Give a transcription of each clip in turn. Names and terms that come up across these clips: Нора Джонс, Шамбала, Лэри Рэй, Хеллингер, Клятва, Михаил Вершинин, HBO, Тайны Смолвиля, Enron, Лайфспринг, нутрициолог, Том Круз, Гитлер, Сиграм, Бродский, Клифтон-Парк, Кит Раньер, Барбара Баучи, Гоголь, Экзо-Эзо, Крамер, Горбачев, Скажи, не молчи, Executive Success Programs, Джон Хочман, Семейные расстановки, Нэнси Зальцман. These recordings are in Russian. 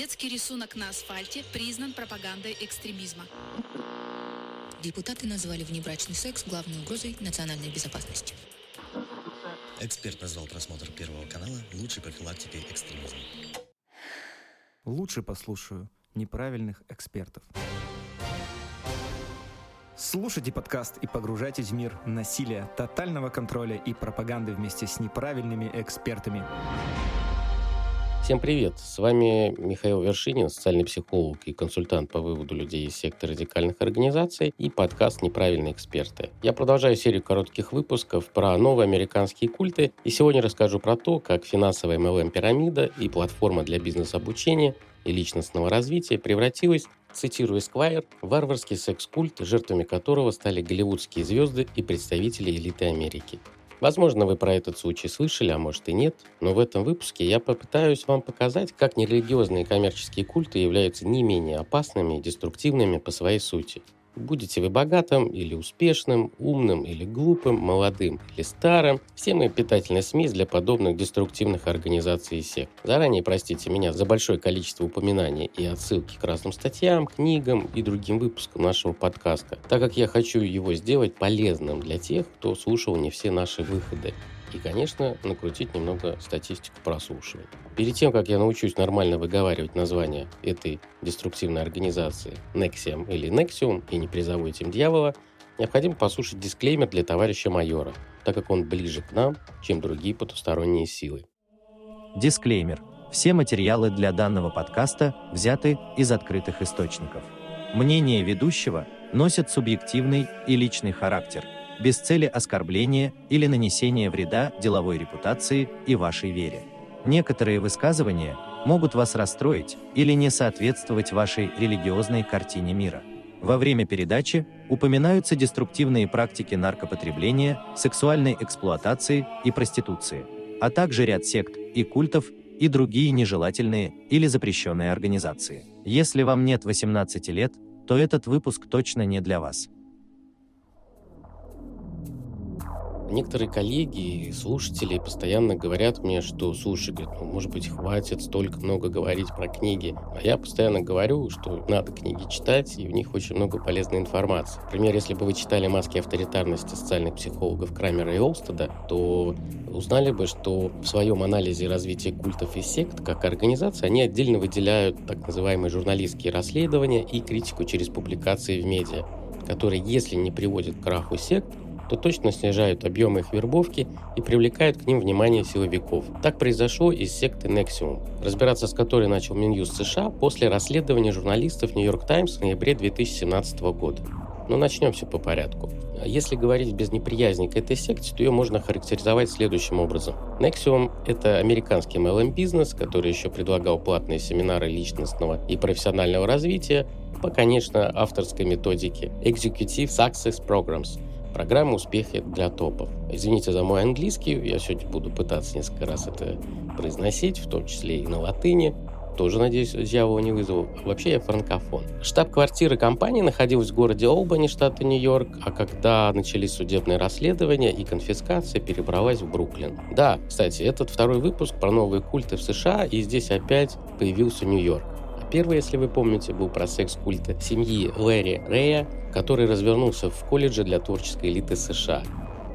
Детский рисунок на асфальте признан пропагандой экстремизма. Депутаты назвали внебрачный секс главной угрозой национальной безопасности. Эксперт назвал просмотр Первого канала лучшей профилактикой экстремизма. Лучше послушаю неправильных экспертов. Слушайте подкаст и погружайтесь в мир насилия, тотального контроля и пропаганды вместе с неправильными экспертами. Всем привет! С вами Михаил Вершинин, социальный психолог и консультант по выводу людей из сектора радикальных организаций и подкаст «Неправильные эксперты». Я продолжаю серию коротких выпусков про новые американские культы, и сегодня расскажу про то, как финансовая MLM-пирамида и платформа для бизнес-обучения и личностного развития превратилась, цитирую Esquire, в варварский секс-культ, жертвами которого стали голливудские звезды и представители элиты Америки. Возможно, вы про этот случай слышали, а может и нет, но в этом выпуске я попытаюсь вам показать, как нерелигиозные коммерческие культы являются не менее опасными и деструктивными по своей сути. Будете вы богатым или успешным, умным или глупым, молодым или старым, все мы питательная смесь для подобных деструктивных организаций и сект. Заранее простите меня за большое количество упоминаний и отсылки к разным статьям, книгам и другим выпускам нашего подкаста, так как я хочу его сделать полезным для тех, кто слушал не все наши выходы. И, конечно, накрутить немного статистику прослушивания. Перед тем, как я научусь нормально выговаривать название этой деструктивной организации NXIVM или NXIVM и не призову этим дьявола, необходимо послушать дисклеймер для товарища майора, так как он ближе к нам, чем другие потусторонние силы. Дисклеймер. Все материалы для данного подкаста взяты из открытых источников. Мнение ведущего носит субъективный и личный характер, без цели оскорбления или нанесения вреда деловой репутации и вашей вере. Некоторые высказывания могут вас расстроить или не соответствовать вашей религиозной картине мира. Во время передачи упоминаются деструктивные практики наркопотребления, сексуальной эксплуатации и проституции, а также ряд сект и культов и другие нежелательные или запрещенные организации. Если вам нет 18 лет, то этот выпуск точно не для вас. Некоторые коллеги и слушатели постоянно говорят мне, что слушай, говорят, может быть, хватит столько много говорить про книги. А я постоянно говорю, что надо книги читать, и в них очень много полезной информации. Например, если бы вы читали «Маски авторитарности» социальных психологов Крамера и Олстеда, то узнали бы, что в своем анализе развития культов и сект как организации они отдельно выделяют так называемые журналистские расследования и критику через публикации в медиа, которые, если не приводят к краху сект, то точно снижают объемы их вербовки и привлекают к ним внимание силовиков. Так произошло и с сектой NXIVM, разбираться с которой начал Минюст США после расследования журналистов New York Times в ноябре 2017 года. Но начнем все по порядку. Если говорить без неприязни к этой секте, то ее можно характеризовать следующим образом. NXIVM – это американский MLM-бизнес, который еще предлагал платные семинары личностного и профессионального развития по, конечно, авторской методике Executive Success Programs. Программа «Успехи для топов». Извините за мой английский, я сегодня буду пытаться несколько раз это произносить, в том числе и на латыни. Тоже, надеюсь, дьявола не вызову. Вообще я франкофон. Штаб-квартира компании находилась в городе Олбани, штата Нью-Йорк, а когда начались судебные расследования и конфискация, перебралась в Бруклин. Да, кстати, этот второй выпуск про новые культы в США, и здесь опять появился Нью-Йорк. Первый, если вы помните, был про секс-культы семьи Лэри Рэя, который развернулся в колледже для творческой элиты США.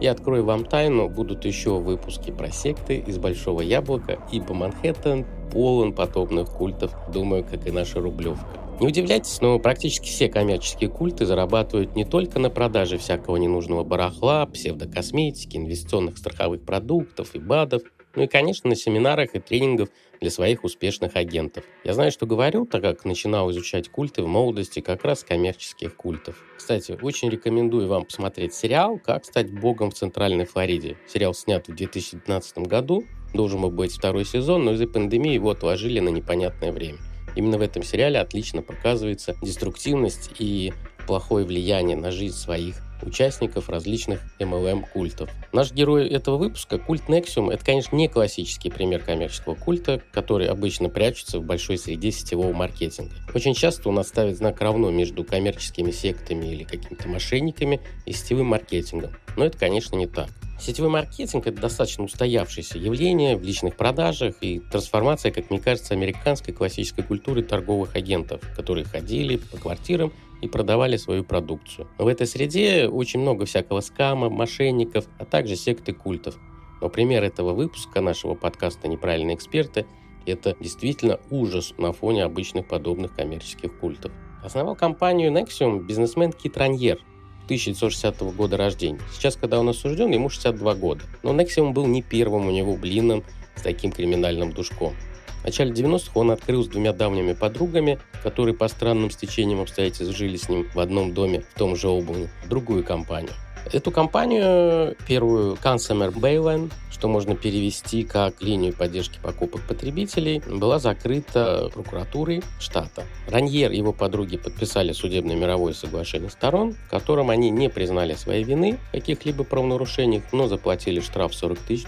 Я открою вам тайну, будут еще выпуски про секты из Большого Яблока, ибо Манхэттен полон подобных культов, думаю, как и наша Рублевка. Не удивляйтесь, но практически все коммерческие культы зарабатывают не только на продаже всякого ненужного барахла, псевдокосметики, инвестиционных страховых продуктов и БАДов, ну и, конечно, на семинарах и тренингах для своих успешных агентов. Я знаю, что говорю, так как начинал изучать культы в молодости как раз коммерческих культов. Кстати, очень рекомендую вам посмотреть сериал «Как стать богом в Центральной Флориде». Сериал снят в 2019 году, должен был быть второй сезон, но из-за пандемии его отложили на непонятное время. Именно в этом сериале отлично показывается деструктивность и плохое влияние на жизнь своих участников различных MLM-культов. Наш герой этого выпуска, культ NXIVM, это, конечно, не классический пример коммерческого культа, который обычно прячется в большой среде сетевого маркетинга. Очень часто у нас ставят знак равно между коммерческими сектами или какими-то мошенниками и сетевым маркетингом. Но это, конечно, не так. Сетевой маркетинг – это достаточно устоявшееся явление в личных продажах и трансформация, как мне кажется, американской классической культуры торговых агентов, которые ходили по квартирам и продавали свою продукцию. В этой среде очень много всякого скама, мошенников, а также сект и культов. Но пример этого выпуска нашего подкаста «Неправильные эксперты» – это действительно ужас на фоне обычных подобных коммерческих культов. Основал компанию NXIVM бизнесмен Кит Раньер, 1960 года рождения. Сейчас, когда он осужден, ему 62 года. Но NXIVM был не первым у него блином с таким криминальным душком. В начале 90-х он открыл с двумя давними подругами, которые по странным стечениям обстоятельств жили с ним в одном доме в том же Олбани, другую компанию. Эту компанию, первую Consumer Bailin, что можно перевести как линию поддержки покупок потребителей, была закрыта прокуратурой штата. Раньер и его подруги подписали судебное мировое соглашение сторон, в котором они не признали своей вины в каких-либо правонарушениях, но заплатили штраф $40 тысяч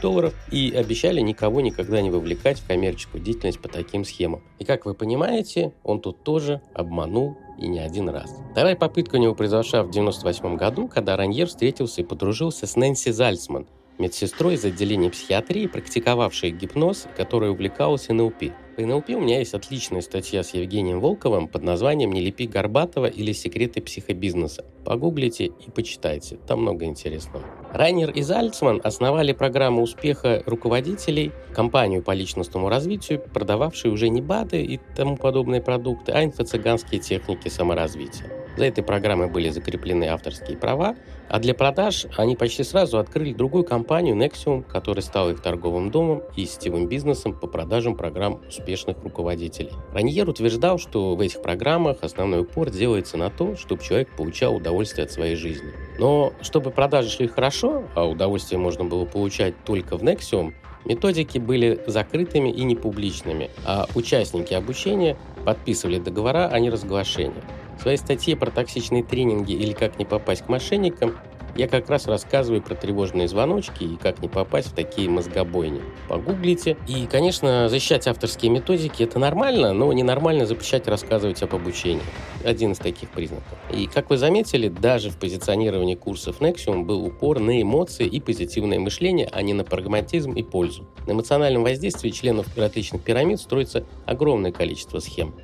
и обещали никого никогда не вовлекать в коммерческую деятельность по таким схемам. И как вы понимаете, он тут тоже обманул. И не один раз. Вторая попытка у него произошла в 1998 году, когда Раньер встретился и подружился с Нэнси Зальцман, медсестрой из отделения психиатрии, практиковавшей гипноз, которая увлекалась НЛП. По НЛП у меня есть отличная статья с Евгением Волковым под названием «Не лепи Горбатова» или «Секреты психобизнеса». Погуглите и почитайте, там много интересного. Раньер и Зальцман основали программу успеха руководителей, компанию по личностному развитию, продававшую уже не БАДы и тому подобные продукты, а инфо-цыганские техники саморазвития. За этой программой были закреплены авторские права, а для продаж они почти сразу открыли другую компанию NXIVM, которая стала их торговым домом и сетевым бизнесом по продажам программ успешных руководителей. Раньер утверждал, что в этих программах основной упор делается на то, чтобы человек получал удовольствие от своей жизни. Но чтобы продажи шли хорошо, а удовольствие можно было получать только в NXIVM, методики были закрытыми и непубличными, а участники обучения подписывали договора о неразглашении. В своей статье про токсичные тренинги или как не попасть к мошенникам я как раз рассказываю про тревожные звоночки и как не попасть в такие мозгобойни. Погуглите. И, конечно, защищать авторские методики – это нормально, но ненормально запрещать рассказывать об обучении. Один из таких признаков. И, как вы заметили, даже в позиционировании курсов NXIVM был упор на эмоции и позитивное мышление, а не на прагматизм и пользу. На эмоциональном воздействии членов различных пирамид строится огромное количество схем.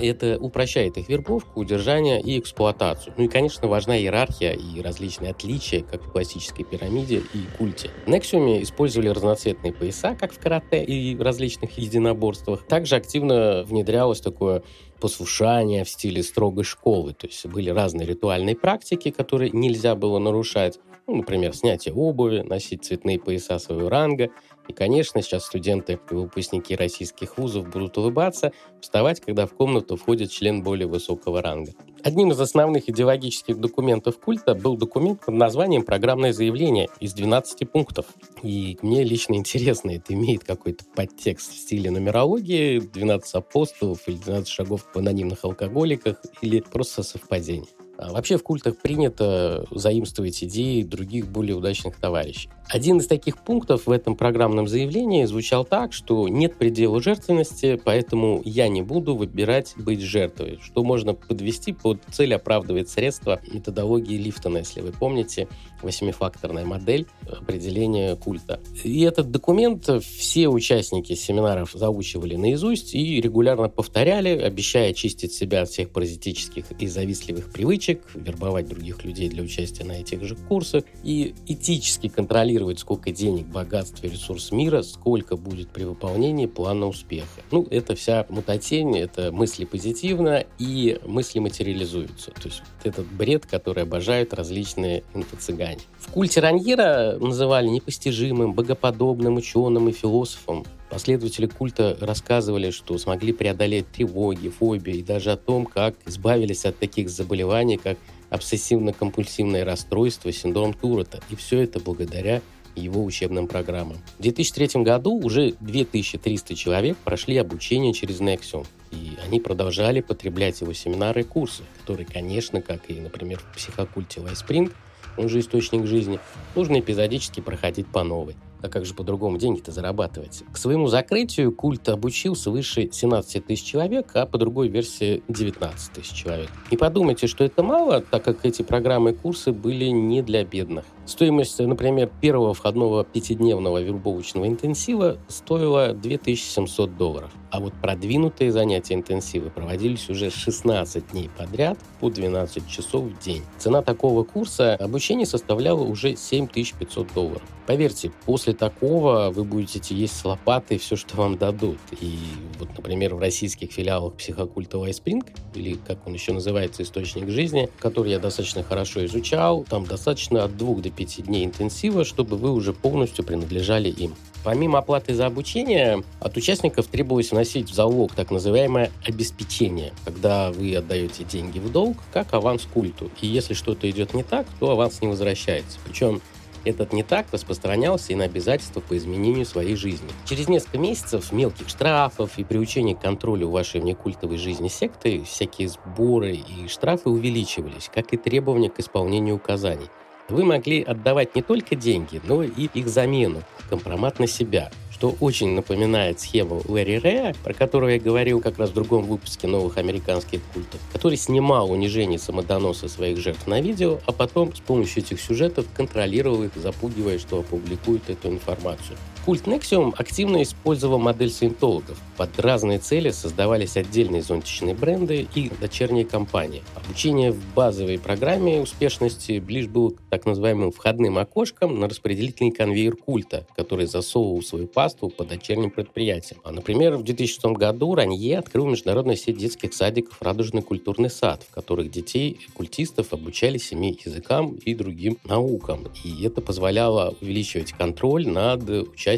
Это упрощает их вербовку, удержание и эксплуатацию. Ну и, конечно, важна иерархия и различные отличия, как в классической пирамиде и культе. В NXIVM использовали разноцветные пояса, как в карате и различных единоборствах. Также активно внедрялось такое послушание в стиле строгой школы. То есть были разные ритуальные практики, которые нельзя было нарушать. Ну, например, снятие обуви, носить цветные пояса своего ранга. И, конечно, сейчас студенты и выпускники российских вузов будут улыбаться, вставать, когда в комнату входит член более высокого ранга. Одним из основных идеологических документов культа был документ под названием «Программное заявление» из 12 пунктов. И мне лично интересно, это имеет какой-то подтекст в стиле нумерологии, 12 апостолов или 12 шагов в анонимных алкоголиках, или просто совпадение. Вообще в культах принято заимствовать идеи других более удачных товарищей. Один из таких пунктов в этом программном заявлении звучал так, что нет предела жертвенности, поэтому я не буду выбирать быть жертвой, что можно подвести под цель оправдывает средства методологии Лифтона, если вы помните, 8-факторная модель определения культа. И этот документ все участники семинаров заучивали наизусть и регулярно повторяли, обещая чистить себя от всех паразитических и завистливых привычек, вербовать других людей для участия на этих же курсах и этически контролировать, сколько денег, богатств и ресурс мира, сколько будет при выполнении плана успеха. Ну, это вся мутатень, это мысли позитивно и мысли материализуются. То есть вот этот бред, который обожают различные инфо-цыгане. В культе Раньера называли непостижимым, богоподобным ученым и философом. Последователи культа рассказывали, что смогли преодолеть тревоги, фобии и даже о том, как избавились от таких заболеваний, как обсессивно-компульсивное расстройство, синдром Туретта. И все это благодаря его учебным программам. В 2003 году уже 2300 человек прошли обучение через NXIVM. И они продолжали потреблять его семинары и курсы, которые, конечно, как и, например, в психокульте Лайфспринга, он же источник жизни, нужно эпизодически проходить по новой. А как же по-другому деньги-то зарабатывать? К своему закрытию культ обучил свыше 17 тысяч человек, а по другой версии 19 тысяч человек. Не подумайте, что это мало, так как эти программы и курсы были не для бедных. Стоимость, например, первого входного пятидневного вербовочного интенсива стоила $2700. А вот продвинутые занятия интенсива проводились уже 16 дней подряд по 12 часов в день. Цена такого курса обучения составляла уже $7500. Поверьте, после такого вы будете есть с лопатой все, что вам дадут. И вот, например, в российских филиалах психокульта Лайфспринга, или как он еще называется, источник жизни, который я достаточно хорошо изучал, там достаточно от 2 до 5 дней интенсива, чтобы вы уже полностью принадлежали им. Помимо оплаты за обучение, от участников требовалось вносить в залог так называемое обеспечение, когда вы отдаете деньги в долг, как аванс культу. И если что-то идет не так, то аванс не возвращается. Причем этот не так распространялся и на обязательства по изменению своей жизни. Через несколько месяцев мелких штрафов и приучения к контролю вашей внекультовой жизни секты всякие сборы и штрафы увеличивались, как и требования к исполнению указаний. Вы могли отдавать не только деньги, но и их замену, компромат на себя, что очень напоминает схему Лэри Рея, про которую я говорил как раз в другом выпуске новых американских культов, который снимал унижение и самодоносы своих жертв на видео, а потом с помощью этих сюжетов контролировал их, запугивая, что опубликуют эту информацию. Культ NXIVM активно использовал модель саентологов. Под разные цели создавались отдельные зонтичные бренды и дочерние компании. Обучение в базовой программе успешности ближе было к так называемым входным окошкам на распределительный конвейер культа, который засовывал свою пасту по дочерним предприятиям. А, например, в 2006 году Ранье открыл международную сеть детских садиков «Радужный культурный сад», в которых детей культистов обучали семи языкам и другим наукам. И это позволяло увеличивать контроль над участниками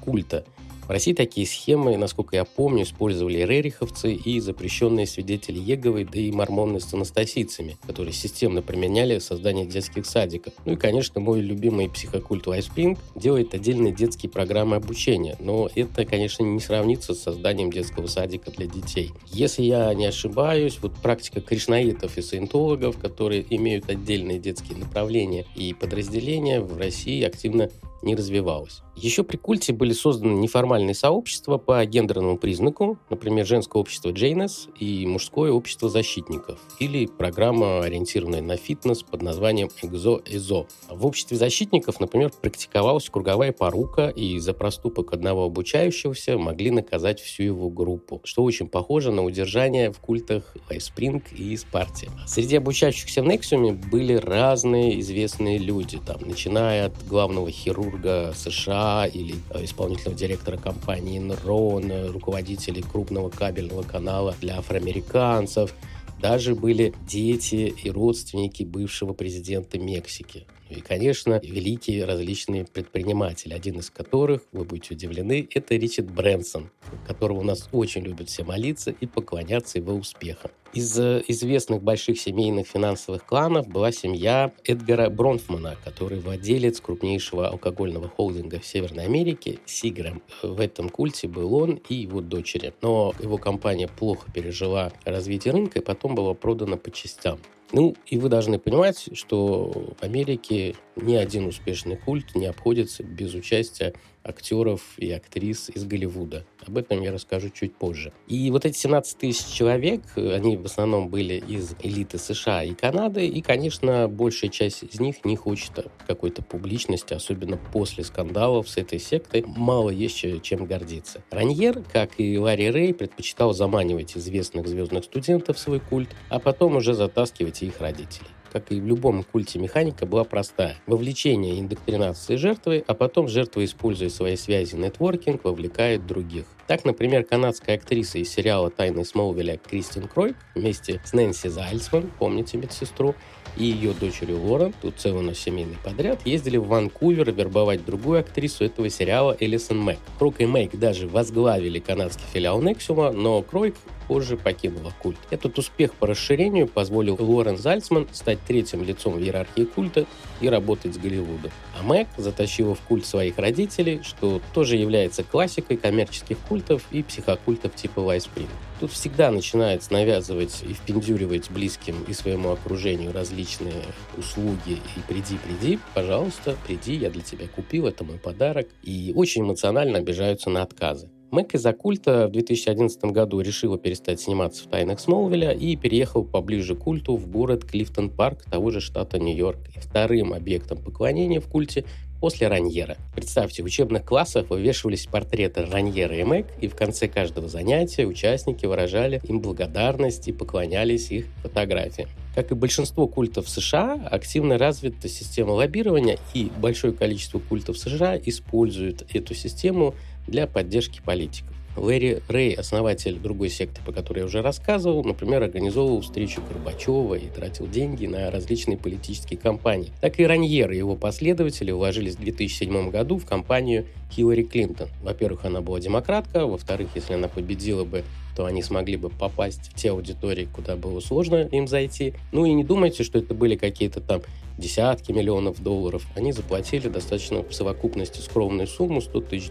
культа. В России такие схемы, насколько я помню, использовали рериховцы и запрещенные свидетели Еговы, да и мормоны с анастасийцами, которые системно применяли создание детских садиков. Ну и, конечно, мой любимый психокульт Лайфспринг делает отдельные детские программы обучения, но это, конечно, не сравнится с созданием детского садика для детей. Если я не ошибаюсь, вот практика кришнаитов и саентологов, которые имеют отдельные детские направления и подразделения, в России активно не развивалась. Еще при культе были созданы неформальные сообщества по гендерному признаку, например, женское общество Джейнес и мужское общество защитников, или программа, ориентированная на фитнес под названием «Экзо-Эзо». В обществе защитников, например, практиковалась круговая порука, и за проступок одного обучающегося могли наказать всю его группу, что очень похоже на удержание в культах Лайфспринг и Спарте. Среди обучающихся в NXIVM были разные известные люди, там, начиная от главного хирурга США или исполнительного директора компании Enron, руководителей крупного кабельного канала для афроамериканцев. Даже были дети и родственники бывшего президента Мексики. И, конечно, великие различные предприниматели, один из которых, вы будете удивлены, это Ричард Брэнсон, которого у нас очень любят все молиться и поклоняться его успехам. Из известных больших семейных финансовых кланов была семья Эдгара Бронфмана, который владелец крупнейшего алкогольного холдинга в Северной Америке «Сиграм». В этом культе был он и его дочери. Но его компания плохо пережила развитие рынка и потом была продана по частям. Ну, и вы должны понимать, что в Америке ни один успешный культ не обходится без участия актеров и актрис из Голливуда. Об этом я расскажу чуть позже. И вот эти 17 тысяч человек, они в основном были из элиты США и Канады, и, конечно, большая часть из них не хочет какой-то публичности, особенно после скандалов с этой сектой. Мало есть чем гордиться. Раньер, как и Ларри Рей, предпочитал заманивать известных звездных студентов в свой культ, а потом уже затаскивать их родителей. Как и в любом культе, механика была простая. Вовлечение и индоктринация жертвы, а потом жертва, используя свои связи и нетворкинг, вовлекает других. Так, например, канадская актриса из сериала «Тайны Смолвеля» Кристин Кройк вместе с Нэнси Зальцман, помните медсестру, и ее дочерью Лорен, тут целый у нас семейный подряд, ездили в Ванкувер вербовать другую актрису этого сериала Эллисон Мак. Кройк и Мак даже возглавили канадский филиал NXIVM, но Кройк позже покинула культ. Этот успех по расширению позволил Лорен Зальцман стать третьим лицом в иерархии культа и работать с Голливудом. А Мэг затащила в культ своих родителей, что тоже является классикой коммерческих культов и психокультов типа Лайфспринга. Тут всегда начинают навязывать и впендюривать близким и своему окружению различные услуги и приди, пожалуйста, приди, я для тебя купил, это мой подарок. И очень эмоционально обижаются на отказы. Мэг из-за культа в 2011 году решила перестать сниматься в «Тайнах Смолвеля» и переехала поближе к культу в город Клифтон-Парк того же штата Нью-Йорк. И вторым объектом поклонения в культе после Раньера. Представьте, в учебных классах вывешивались портреты Раньера и Мэг, и в конце каждого занятия участники выражали им благодарность и поклонялись их фотографиям. Как и большинство культов США, активно развита система лоббирования, и большое количество культов США используют эту систему для поддержки политиков. Лэри Рэй, основатель другой секты, по которой я уже рассказывал, например, организовывал встречу Горбачева и тратил деньги на различные политические кампании. Так и Раньер и его последователи вложились в 2007 году в кампанию Хиллари Клинтон. Во-первых, она была демократка, во-вторых, если она победила бы, то они смогли бы попасть в те аудитории, куда было сложно им зайти. Ну и не думайте, что это были какие-то там десятки миллионов долларов. Они заплатили достаточно в совокупности скромную сумму $100 тысяч.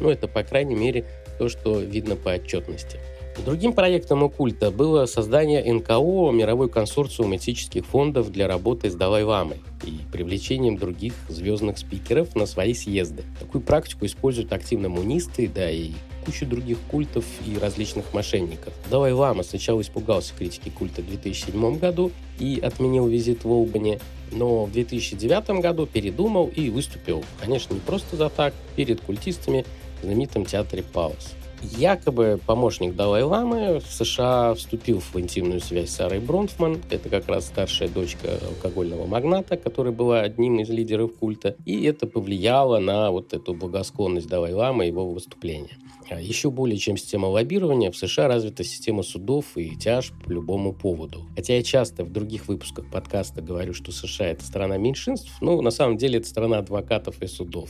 Ну это, по крайней мере, то, что видно по отчетности. Другим проектом у культа было создание НКО, мировой консорциум этических фондов для работы с Далай-Ламой и привлечением других звездных спикеров на свои съезды. Такую практику используют активно мунисты, да и кучу других культов и различных мошенников. Далай-Лама сначала испугался критики культа в 2007 году и отменил визит в Олбани, но в 2009 году передумал и выступил, конечно, не просто за так, перед культистами в знаменитом театре Палас. Якобы помощник Далай-Ламы в США вступил в интимную связь с Сарой Бронфман, это как раз старшая дочка алкогольного магната, которая была одним из лидеров культа, и это повлияло на вот эту благосклонность Далай-Ламы и его выступления. Еще более чем система лоббирования, в США развита система судов и тяж по любому поводу. Хотя я часто в других выпусках подкаста говорю, что США — это страна меньшинств, но на самом деле это страна адвокатов и судов.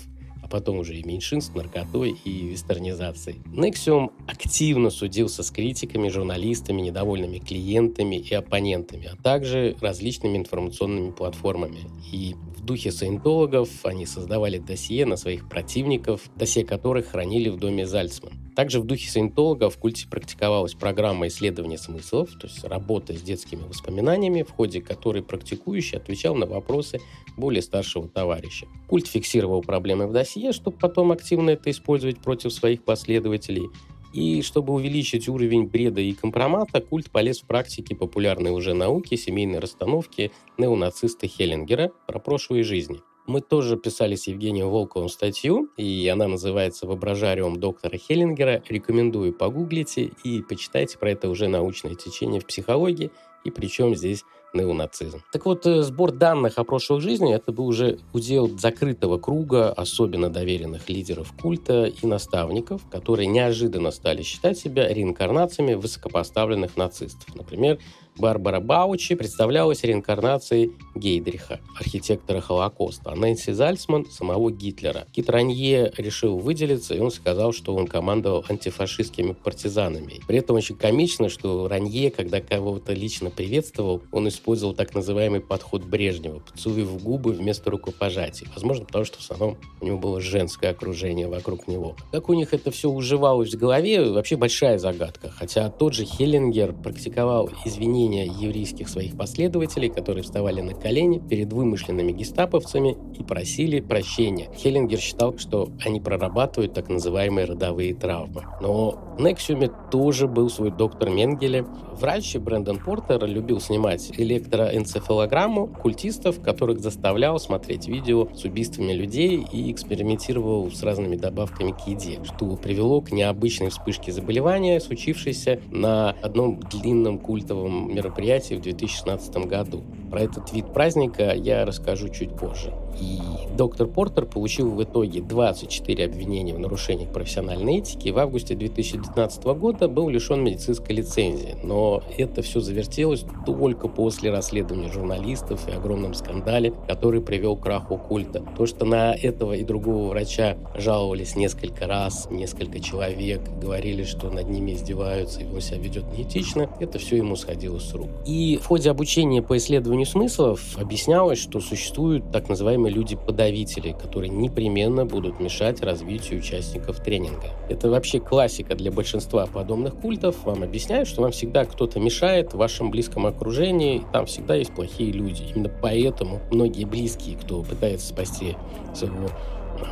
Потом уже и меньшинств, наркотой и вестернизацией. NXIVM активно судился с критиками, журналистами, недовольными клиентами и оппонентами, а также различными информационными платформами. И в духе саентологов они создавали досье на своих противников, досье которых хранили в доме Зальцман. Также в духе саентологов в культе практиковалась программа исследования смыслов, то есть работа с детскими воспоминаниями, в ходе которой практикующий отвечал на вопросы более старшего товарища. Культ фиксировал проблемы в досье, чтобы потом активно это использовать против своих последователей. И чтобы увеличить уровень бреда и компромата, культ полез в практики популярной уже науки, семейной расстановки неонациста Хеллингера про прошлые жизни. Мы тоже писали с Евгением Волковым статью, и она называется «Воображариум доктора Хеллингера». Рекомендую, погуглите и почитайте про это уже научное течение в психологии, и причем здесь неонацизм. Так вот, сбор данных о прошлых жизнях — это был уже удел закрытого круга, особенно доверенных лидеров культа и наставников, которые неожиданно стали считать себя реинкарнациями высокопоставленных нацистов. Например, Барбара Баучи представлялась реинкарнацией Гейдриха, архитектора Холокоста, а Нэнси Зальцман — самого Гитлера. Кит Раньер решил выделиться, и он сказал, что он командовал антифашистскими партизанами. При этом очень комично, что Ранье, когда кого-то лично приветствовал, он использовал так называемый подход Брежнева, поцелуй в губы вместо рукопожатий. Возможно, потому что в основном у него было женское окружение вокруг него. Как у них это все уживалось в голове, вообще большая загадка. Хотя тот же Хеллингер практиковал извинения еврейских своих последователей, которые вставали на колени перед вымышленными гестаповцами и просили прощения. Хеллингер считал, что они прорабатывают так называемые родовые травмы. Но в NXIVM тоже был свой доктор Менгеле. Врач Брэндон Портер любил снимать электроэнцефалограмму культистов, которых заставлял смотреть видео с убийствами людей и экспериментировал с разными добавками к еде, что привело к необычной вспышке заболевания, случившейся на одном длинном культовом мероприятии в 2016 году. Про этот вид праздника я расскажу чуть позже. И доктор Портер получил в итоге 24 обвинения в нарушениях профессиональной этики. В августе 2019 года был лишен медицинской лицензии. Но это все завертелось только после расследования журналистов и огромном скандале, который привел к краху культа. То, что на этого и другого врача жаловались несколько раз, несколько человек, говорили, что над ними издеваются, его себя ведет неэтично, это все ему сходило с рук. И в ходе обучения по исследованию смыслов объяснялось, что существуют так называемые люди-подавители, которые непременно будут мешать развитию участников тренинга. Это вообще классика для большинства подобных культов. Вам объясняют, что вам всегда кто-то мешает в вашем близком окружении, там всегда есть плохие люди. Именно поэтому многие близкие, кто пытается спасти своего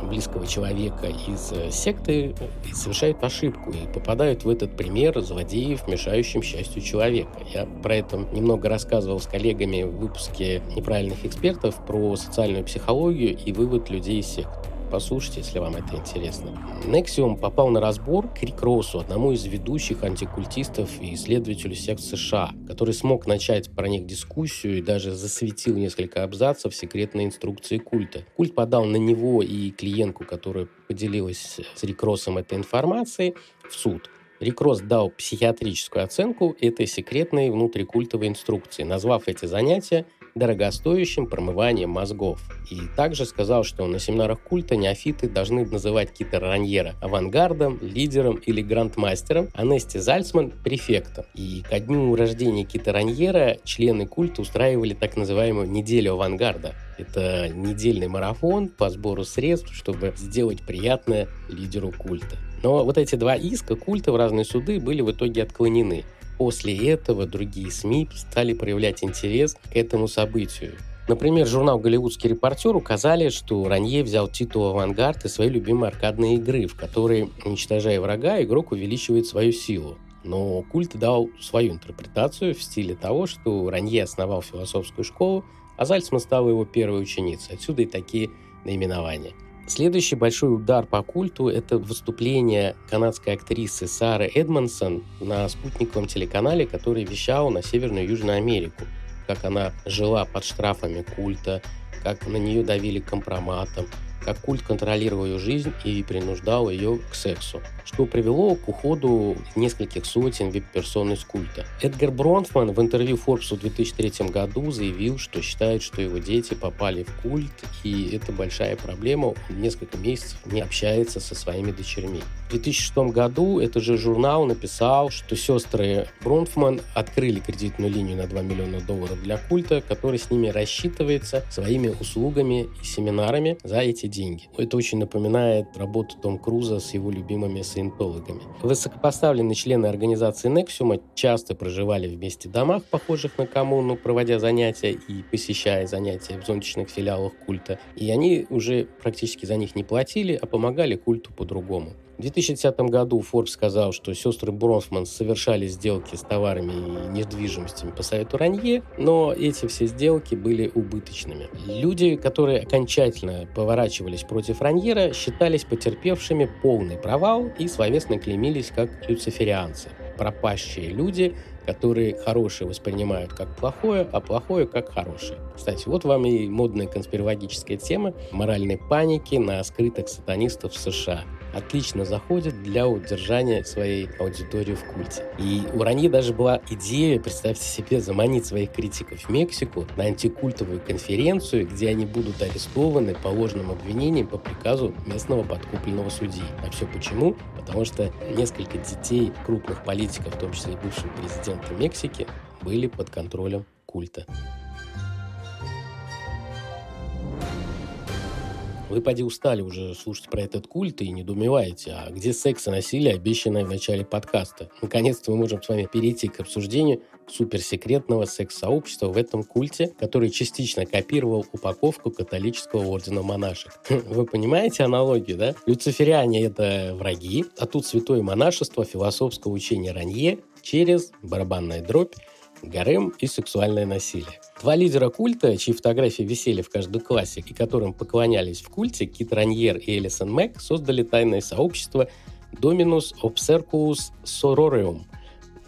близкого человека из секты, совершают ошибку и попадают в этот пример злодеев, мешающим счастью человека. Я про это немного рассказывал с коллегами в выпуске «Неправильных экспертов» про социальную психологию и вывод людей из сект. Послушайте, если вам это интересно. NXIVM попал на разбор к Рекросу, одному из ведущих антикультистов и исследователю сект США, который смог начать про них дискуссию и даже засветил несколько абзацев секретной инструкции культа. Культ подал на него и клиентку, которая поделилась с Рекросом этой информацией, в суд. Рекрос дал психиатрическую оценку этой секретной внутрикультовой инструкции, назвав эти занятия дорогостоящим промыванием мозгов. И также сказал, что на семинарах культа неофиты должны называть Кита Раньера авангардом, лидером или грандмастером, а Нэнси Зальцман – префектом. И ко дню рождения Кита Раньера члены культа устраивали так называемую «неделю авангарда». Это недельный марафон по сбору средств, чтобы сделать приятное лидеру культа. Но вот эти два иска культа в разные суды были в итоге отклонены. После этого другие СМИ стали проявлять интерес к этому событию. Например, журнал «Голливудский репортер» указали, что Ранье взял титул «Авангард» из своей любимой аркадной игры, в которой, уничтожая врага, игрок увеличивает свою силу. Но культ дал свою интерпретацию в стиле того, что Ранье основал философскую школу, а Зальцман стала его первой ученицей. Отсюда и такие наименования. Следующий большой удар по культу – это выступление канадской актрисы Сары Эдмонсон на спутниковом телеканале, который вещал на Северную и Южную Америку, как она жила под штрафами культа, как на нее давили компроматом, как культ контролировал ее жизнь и принуждал ее к сексу, что привело к уходу нескольких сотен вип-персон из культа. Эдгар Бронфман в интервью Forbes в 2003 году заявил, что считает, что его дети попали в культ, и это большая проблема, он несколько месяцев не общается со своими дочерьми. В 2006 году этот же журнал написал, что сестры Бронфман открыли кредитную линию на $2 миллиона для культа, который с ними рассчитывается своими услугами и семинарами за эти деньги. Это очень напоминает работу Том Круза с его любимыми саентологами. Высокопоставленные члены организации NXIVM часто проживали вместе в домах, похожих на коммуну, проводя занятия и посещая занятия в зонтичных филиалах культа. И они уже практически за них не платили, а помогали культу по-другому. В 2010 году Forbes сказал, что сестры Бронфман совершали сделки с товарами и недвижимостями по совету Ранье, но эти все сделки были убыточными. Люди, которые окончательно поворачивались против Раньера, считались потерпевшими полный провал и словесно клеймились как люциферианцы, пропащие люди, которые хорошее воспринимают как плохое, а плохое как хорошее. Кстати, вот вам и модная конспирологическая тема моральной паники на скрытых сатанистов в США. Отлично заходит для удержания своей аудитории в культе. И у Ранье даже была идея, представьте себе, заманить своих критиков в Мексику на антикультовую конференцию, где они будут арестованы по ложным обвинениям по приказу местного подкупленного судьи. А все почему? Потому что несколько детей крупных политиков, в том числе и бывшего президента Мексики, были под контролем культа. Вы, поди, устали уже слушать про этот культ и недоумеваете, а где секс и насилие, обещанное в начале подкаста? Наконец-то мы можем с вами перейти к обсуждению суперсекретного секс-сообщества в этом культе, который частично копировал упаковку католического ордена монашек. Вы понимаете аналогию, да? Люцифериане — это враги, а тут святое монашество философского учения Ранье через барабанная дробь, гарем и сексуальное насилие. Два лидера культа, чьи фотографии висели в каждом классе и которым поклонялись в культе, Кит Раньер и Эллисон Мак, создали тайное сообщество Dominus Obsercus Sororium,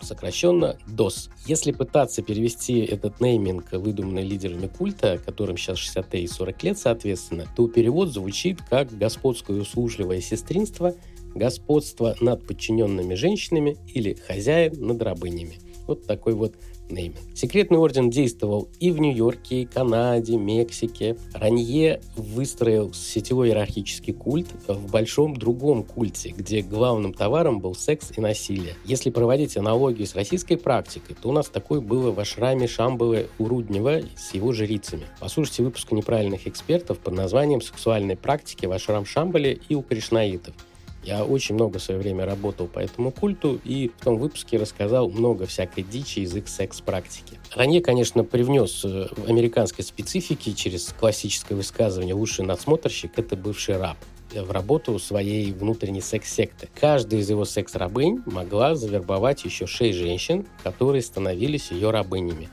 сокращенно DOS. Если пытаться перевести этот нейминг, выдуманный лидерами культа, которым сейчас 60 и 40 лет, соответственно, то перевод звучит как «господское услужливое сестринство», «господство над подчиненными женщинами» или «хозяин над рабынями». Вот такой вот нейминг. Секретный орден действовал и в Нью-Йорке, и Канаде, Мексике. Ранье выстроил сетевой иерархический культ в большом другом культе, где главным товаром был секс и насилие. Если проводить аналогию с российской практикой, то у нас такое было в ашраме Шамбалы у Руднева с его жрицами. Послушайте выпуск неправильных экспертов под названием «Сексуальные практики в ашрам Шамбале и у кришнаитов». Я очень много в свое время работал по этому культу и в том выпуске рассказал много всякой дичи из их секс-практики. Ранье, конечно, привнес американской специфики через классическое высказывание «лучший надсмотрщик – это бывший раб» в работу своей внутренней секс-секты. Каждая из его секс-рабынь могла завербовать еще 6 женщин, которые становились ее рабынями,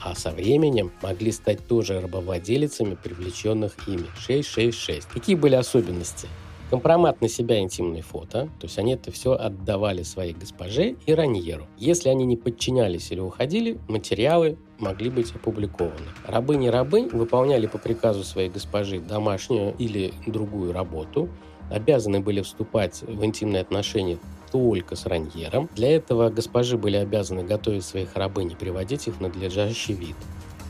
а со временем могли стать тоже рабовладелицами, привлеченных ими. 666. Какие были особенности? Компромат на себя интимные фото, то есть они это все отдавали своей госпоже и Раньеру. Если они не подчинялись или уходили, материалы могли быть опубликованы. Рабыни и рабынь выполняли по приказу своей госпожи домашнюю или другую работу, обязаны были вступать в интимные отношения только с Раньером. Для этого госпожи были обязаны готовить своих рабынь и приводить их в надлежащий вид.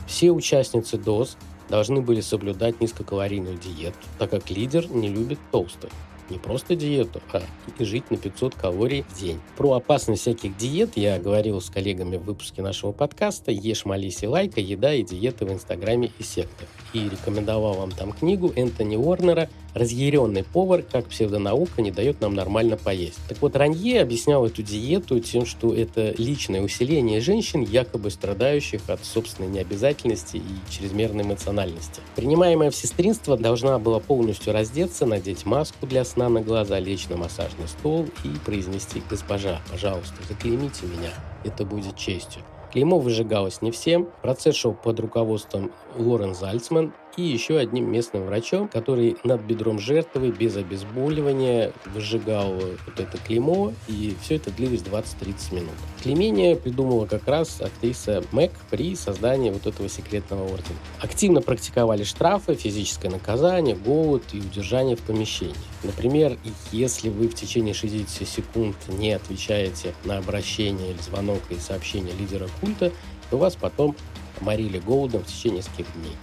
Все участницы ДОС должны были соблюдать низкокалорийную диету, так как лидер не любит толстых. Не просто диету, а и жить на 500 калорий в день. Про опасность всяких диет я говорил с коллегами в выпуске нашего подкаста «Ешь, молись и лайкай. Еда и диеты в Инстаграме и сектах». И рекомендовал вам там книгу Энтони Уорнера «Разъяренный повар. Как псевдонаука не дает нам нормально поесть». Так вот, Ранье объяснял эту диету тем, что это личное усиление женщин, якобы страдающих от собственной необязательности и чрезмерной эмоциональности. Принимаемая в сестринство должна была полностью раздеться, надеть маску для сна на глаза, лечь на массажный стол и произнести: «Госпожа, пожалуйста, заклеймите меня, это будет честью». Клеймо выжигалось не всем, процесс шел под руководством Лорен Зальцман и еще одним местным врачом, который над бедром жертвы без обезболивания выжигал вот это клеймо, и все это длилось 20-30 минут. Клеймение придумала как раз актриса Мэг при создании вот этого секретного ордена. Активно практиковали штрафы, физическое наказание, голод и удержание в помещении. Например, если вы в течение 60 секунд не отвечаете на обращение или звонок или сообщение лидера культа, то вас потом морили голодом в течение нескольких дней.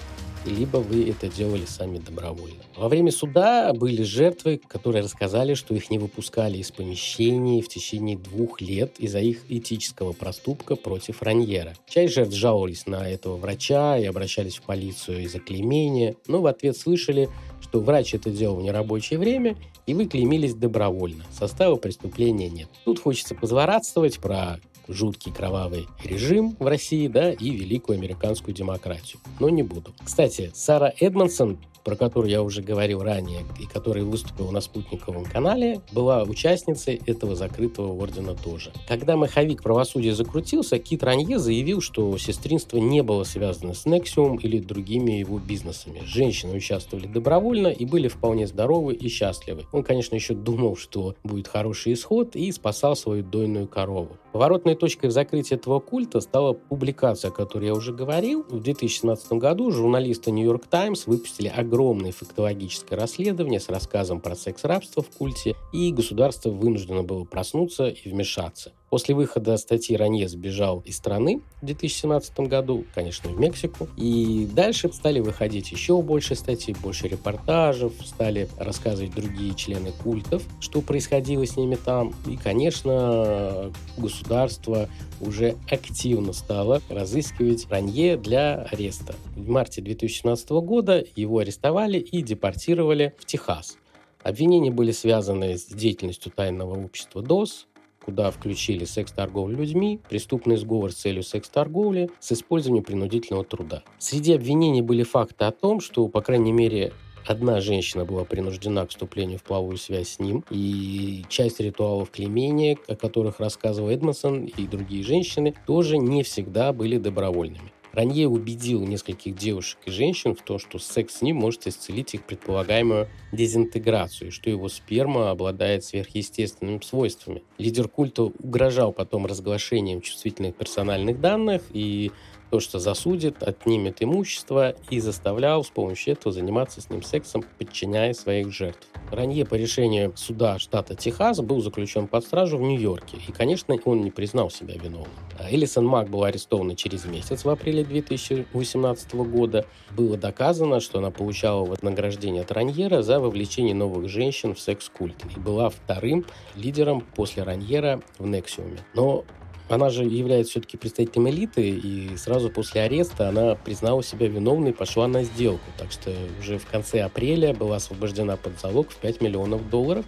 Либо вы это делали сами добровольно. Во время суда были жертвы, которые рассказали, что их не выпускали из помещений в течение 2 лет из-за их этического проступка против Раньера. Часть жертв жаловались на этого врача и обращались в полицию из-за клеймения, но в ответ слышали, что врач это делал в нерабочее время, и вы клеймились добровольно. Состава преступления нет. Тут хочется позлорадствовать про жуткий кровавый режим в России, да, и великую американскую демократию. Но не буду. Кстати, Сара Эдмонсон, про которую я уже говорил ранее, и которая выступила на спутниковом канале, была участницей этого закрытого ордена тоже. Когда маховик правосудия закрутился, Кит Ранье заявил, что сестринство не было связано с NXIVM или другими его бизнесами. Женщины участвовали добровольно и были вполне здоровы и счастливы. Он, конечно, еще думал, что будет хороший исход, и спасал свою дойную корову. Поворотной точкой в закрытии этого культа стала публикация, о которой я уже говорил. В 2017 году журналисты New York Times выпустили огромное фактологическое расследование с рассказом про секс-рабство в культе, и государство вынуждено было проснуться и вмешаться. После выхода статьи Ранье сбежал из страны в 2017 году, конечно, в Мексику. И дальше стали выходить еще больше статей, больше репортажев, стали рассказывать другие члены культов, что происходило с ними там. И, конечно, государство уже активно стало разыскивать Ранье для ареста. В марте 2017 года его арестовали и депортировали в Техас. Обвинения были связаны с деятельностью тайного общества ДОС, куда включили секс-торговлю людьми, преступный сговор с целью секс-торговли с использованием принудительного труда. Среди обвинений были факты о том, что, по крайней мере, одна женщина была принуждена к вступлению в половую связь с ним, и часть ритуалов клеймения, о которых рассказывал Эдмонсон и другие женщины, тоже не всегда были добровольными. Ранье убедил нескольких девушек и женщин в том, что секс с ним может исцелить их предполагаемую дезинтеграцию, и что его сперма обладает сверхъестественными свойствами. Лидер культа угрожал потом разглашением чувствительных персональных данных и то, что засудит, отнимет имущество, и заставлял с помощью этого заниматься с ним сексом, подчиняя своих жертв. Ранье по решению суда штата Техас был заключен под стражу в Нью-Йорке, и, конечно, он не признал себя виновным. Эллисон Мак была арестована через месяц, в апреле 2018 года. Было доказано, что она получала вознаграждение от Раньера за вовлечение новых женщин в секс-культ и была вторым лидером после Раньера в NXIVM. Но она же является все-таки представителем элиты, и сразу после ареста она признала себя виновной и пошла на сделку. Так что уже в конце апреля была освобождена под залог в $5 миллионов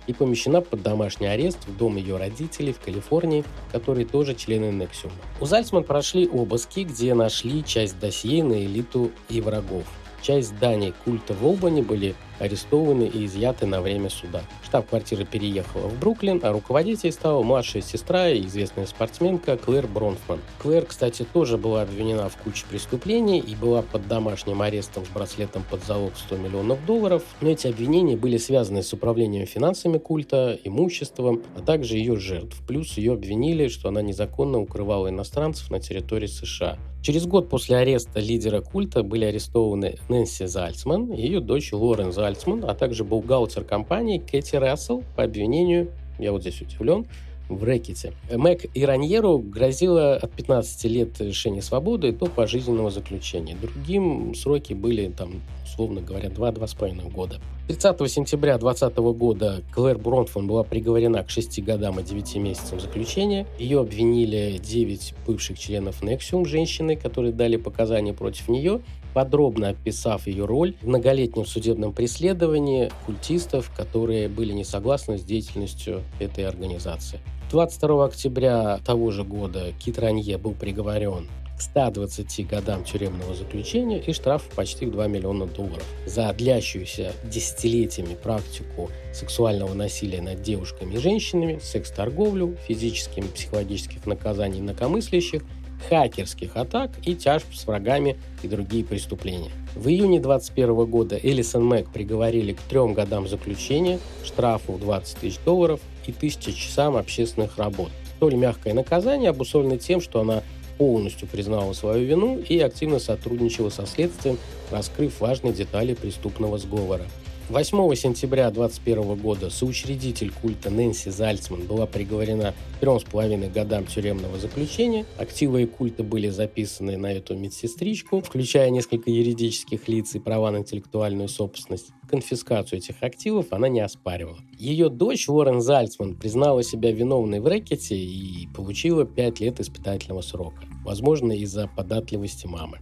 и помещена под домашний арест в дом ее родителей в Калифорнии, которые тоже члены NXIVM. У Зальцман прошли обыски, где нашли часть досье на элиту и врагов. Часть зданий культа в Олбани были арестованы и изъяты на время суда. Штаб-квартира переехала в Бруклин, а руководитель стала младшая сестра и известная спортсменка Клэр Бронфман. Клэр, кстати, тоже была обвинена в куче преступлений и была под домашним арестом с браслетом под залог $100 миллионов, но эти обвинения были связаны с управлением финансами культа, имуществом, а также ее жертв. Плюс ее обвинили, что она незаконно укрывала иностранцев на территории США. Через год после ареста лидера культа были арестованы Нэнси Зальцман, ее дочь Лорен Зальцман, а также бухгалтер компании Кэти Рассел по обвинению, я вот здесь удивлен, в рэкете. Мак и Раньеру грозило от 15 лет лишения свободы до пожизненного заключения. Другим сроки были, там, условно говоря, 2-2,5 года. 30 сентября 2020 года Клэр Бронфман была приговорена к 6 годам и 9 месяцам заключения. Ее обвинили 9 бывших членов NXIVM, женщины, которые дали показания против нее, подробно описав ее роль в многолетнем судебном преследовании культистов, которые были не согласны с деятельностью этой организации. 22 октября того же года Кит Ранье был приговорен к 120 годам тюремного заключения и штрафу почти в $2 миллиона за длящуюся десятилетиями практику сексуального насилия над девушками и женщинами, секс-торговлю, физических и психологических наказаний инакомыслящих, хакерских атак и тяжб с врагами и другие преступления. В июне 2021 года Эллисон Мак приговорили к 3 годам заключения, штрафу в $20 тысяч и 1000 часам общественных работ. Столь мягкое наказание обусловлено тем, что она полностью признала свою вину и активно сотрудничала со следствием, раскрыв важные детали преступного сговора. 8 сентября 2021 года соучредитель культа Нэнси Зальцман была приговорена к 3,5 годам тюремного заключения. Активы культа были записаны на эту медсестричку, включая несколько юридических лиц и права на интеллектуальную собственность. Конфискацию этих активов она не оспаривала. Ее дочь Лорен Зальцман признала себя виновной в рэкете и получила 5 лет испытательного срока. Возможно, из-за податливости мамы.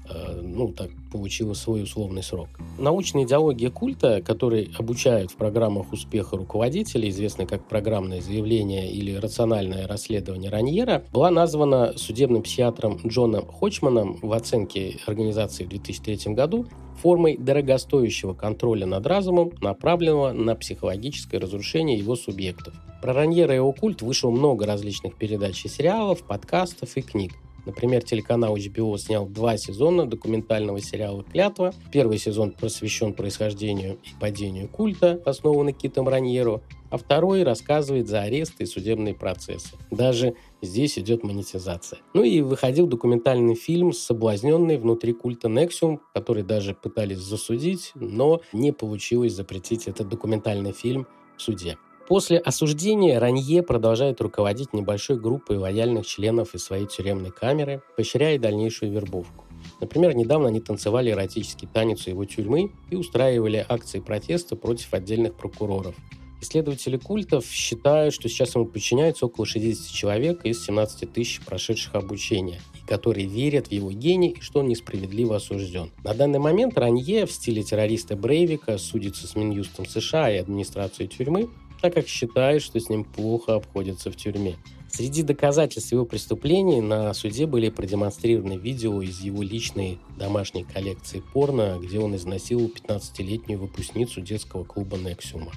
Так получила свой условный срок. Научная идеология культа, который обучают в программах успеха руководителей, известной как программное заявление или рациональное расследование Раньера, была названа судебным психиатром Джоном Хочманом в оценке организации в 2003 году формой дорогостоящего контроля над разумом, направленного на психологическое разрушение его субъектов. Про Раньера и его культ вышло много различных передач и сериалов, подкастов и книг. Например, телеканал HBO снял 2 сезона документального сериала «Клятва». Первый сезон посвящен происхождению и падению культа, основанный Китом Раньеро, а второй рассказывает за аресты и судебные процессы. Даже здесь идет монетизация. И выходил документальный фильм «Соблазненный внутри культа NXIVM», который даже пытались засудить, но не получилось запретить этот документальный фильм в суде. После осуждения Ранье продолжает руководить небольшой группой лояльных членов из своей тюремной камеры, поощряя дальнейшую вербовку. Например, недавно они танцевали эротический танец у его тюрьмы и устраивали акции протеста против отдельных прокуроров. Исследователи культов считают, что сейчас ему подчиняются около 60 человек из 17 тысяч прошедших обучение, и которые верят в его гений и что он несправедливо осужден. На данный момент Ранье в стиле террориста Брейвика судится с Минюстом США и администрацией тюрьмы, так как считает, что с ним плохо обходятся в тюрьме. Среди доказательств его преступлений на суде были продемонстрированы видео из его личной домашней коллекции порно, где он изнасиловал 15-летнюю выпускницу детского клуба NXIVM.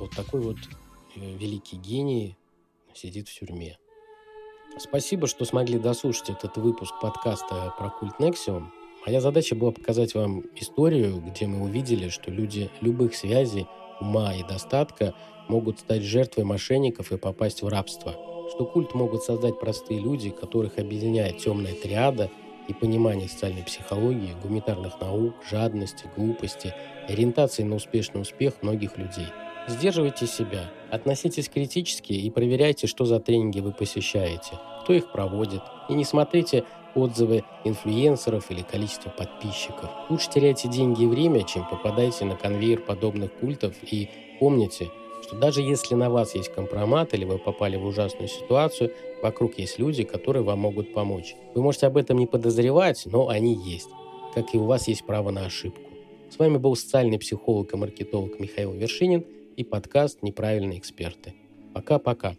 Вот такой вот великий гений сидит в тюрьме. Спасибо, что смогли дослушать этот выпуск подкаста про культ NXIVM. Моя задача была показать вам историю, где мы увидели, что люди любых связей, ума и достатка могут стать жертвой мошенников и попасть в рабство, что культ могут создать простые люди, которых объединяет темная триада и понимание социальной психологии, гуманитарных наук, жадности, глупости, ориентации на успешный успех многих людей. Сдерживайте себя, относитесь критически и проверяйте, что за тренинги вы посещаете, кто их проводит, и не смотрите отзывы инфлюенсеров или количество подписчиков. Лучше теряйте деньги и время, чем попадайте на конвейер подобных культов, и помните, что даже если на вас есть компромат или вы попали в ужасную ситуацию, вокруг есть люди, которые вам могут помочь. Вы можете об этом не подозревать, но они есть, как и у вас есть право на ошибку. С вами был социальный психолог и маркетолог Михаил Вершинин и подкаст «Неправильные эксперты». Пока-пока.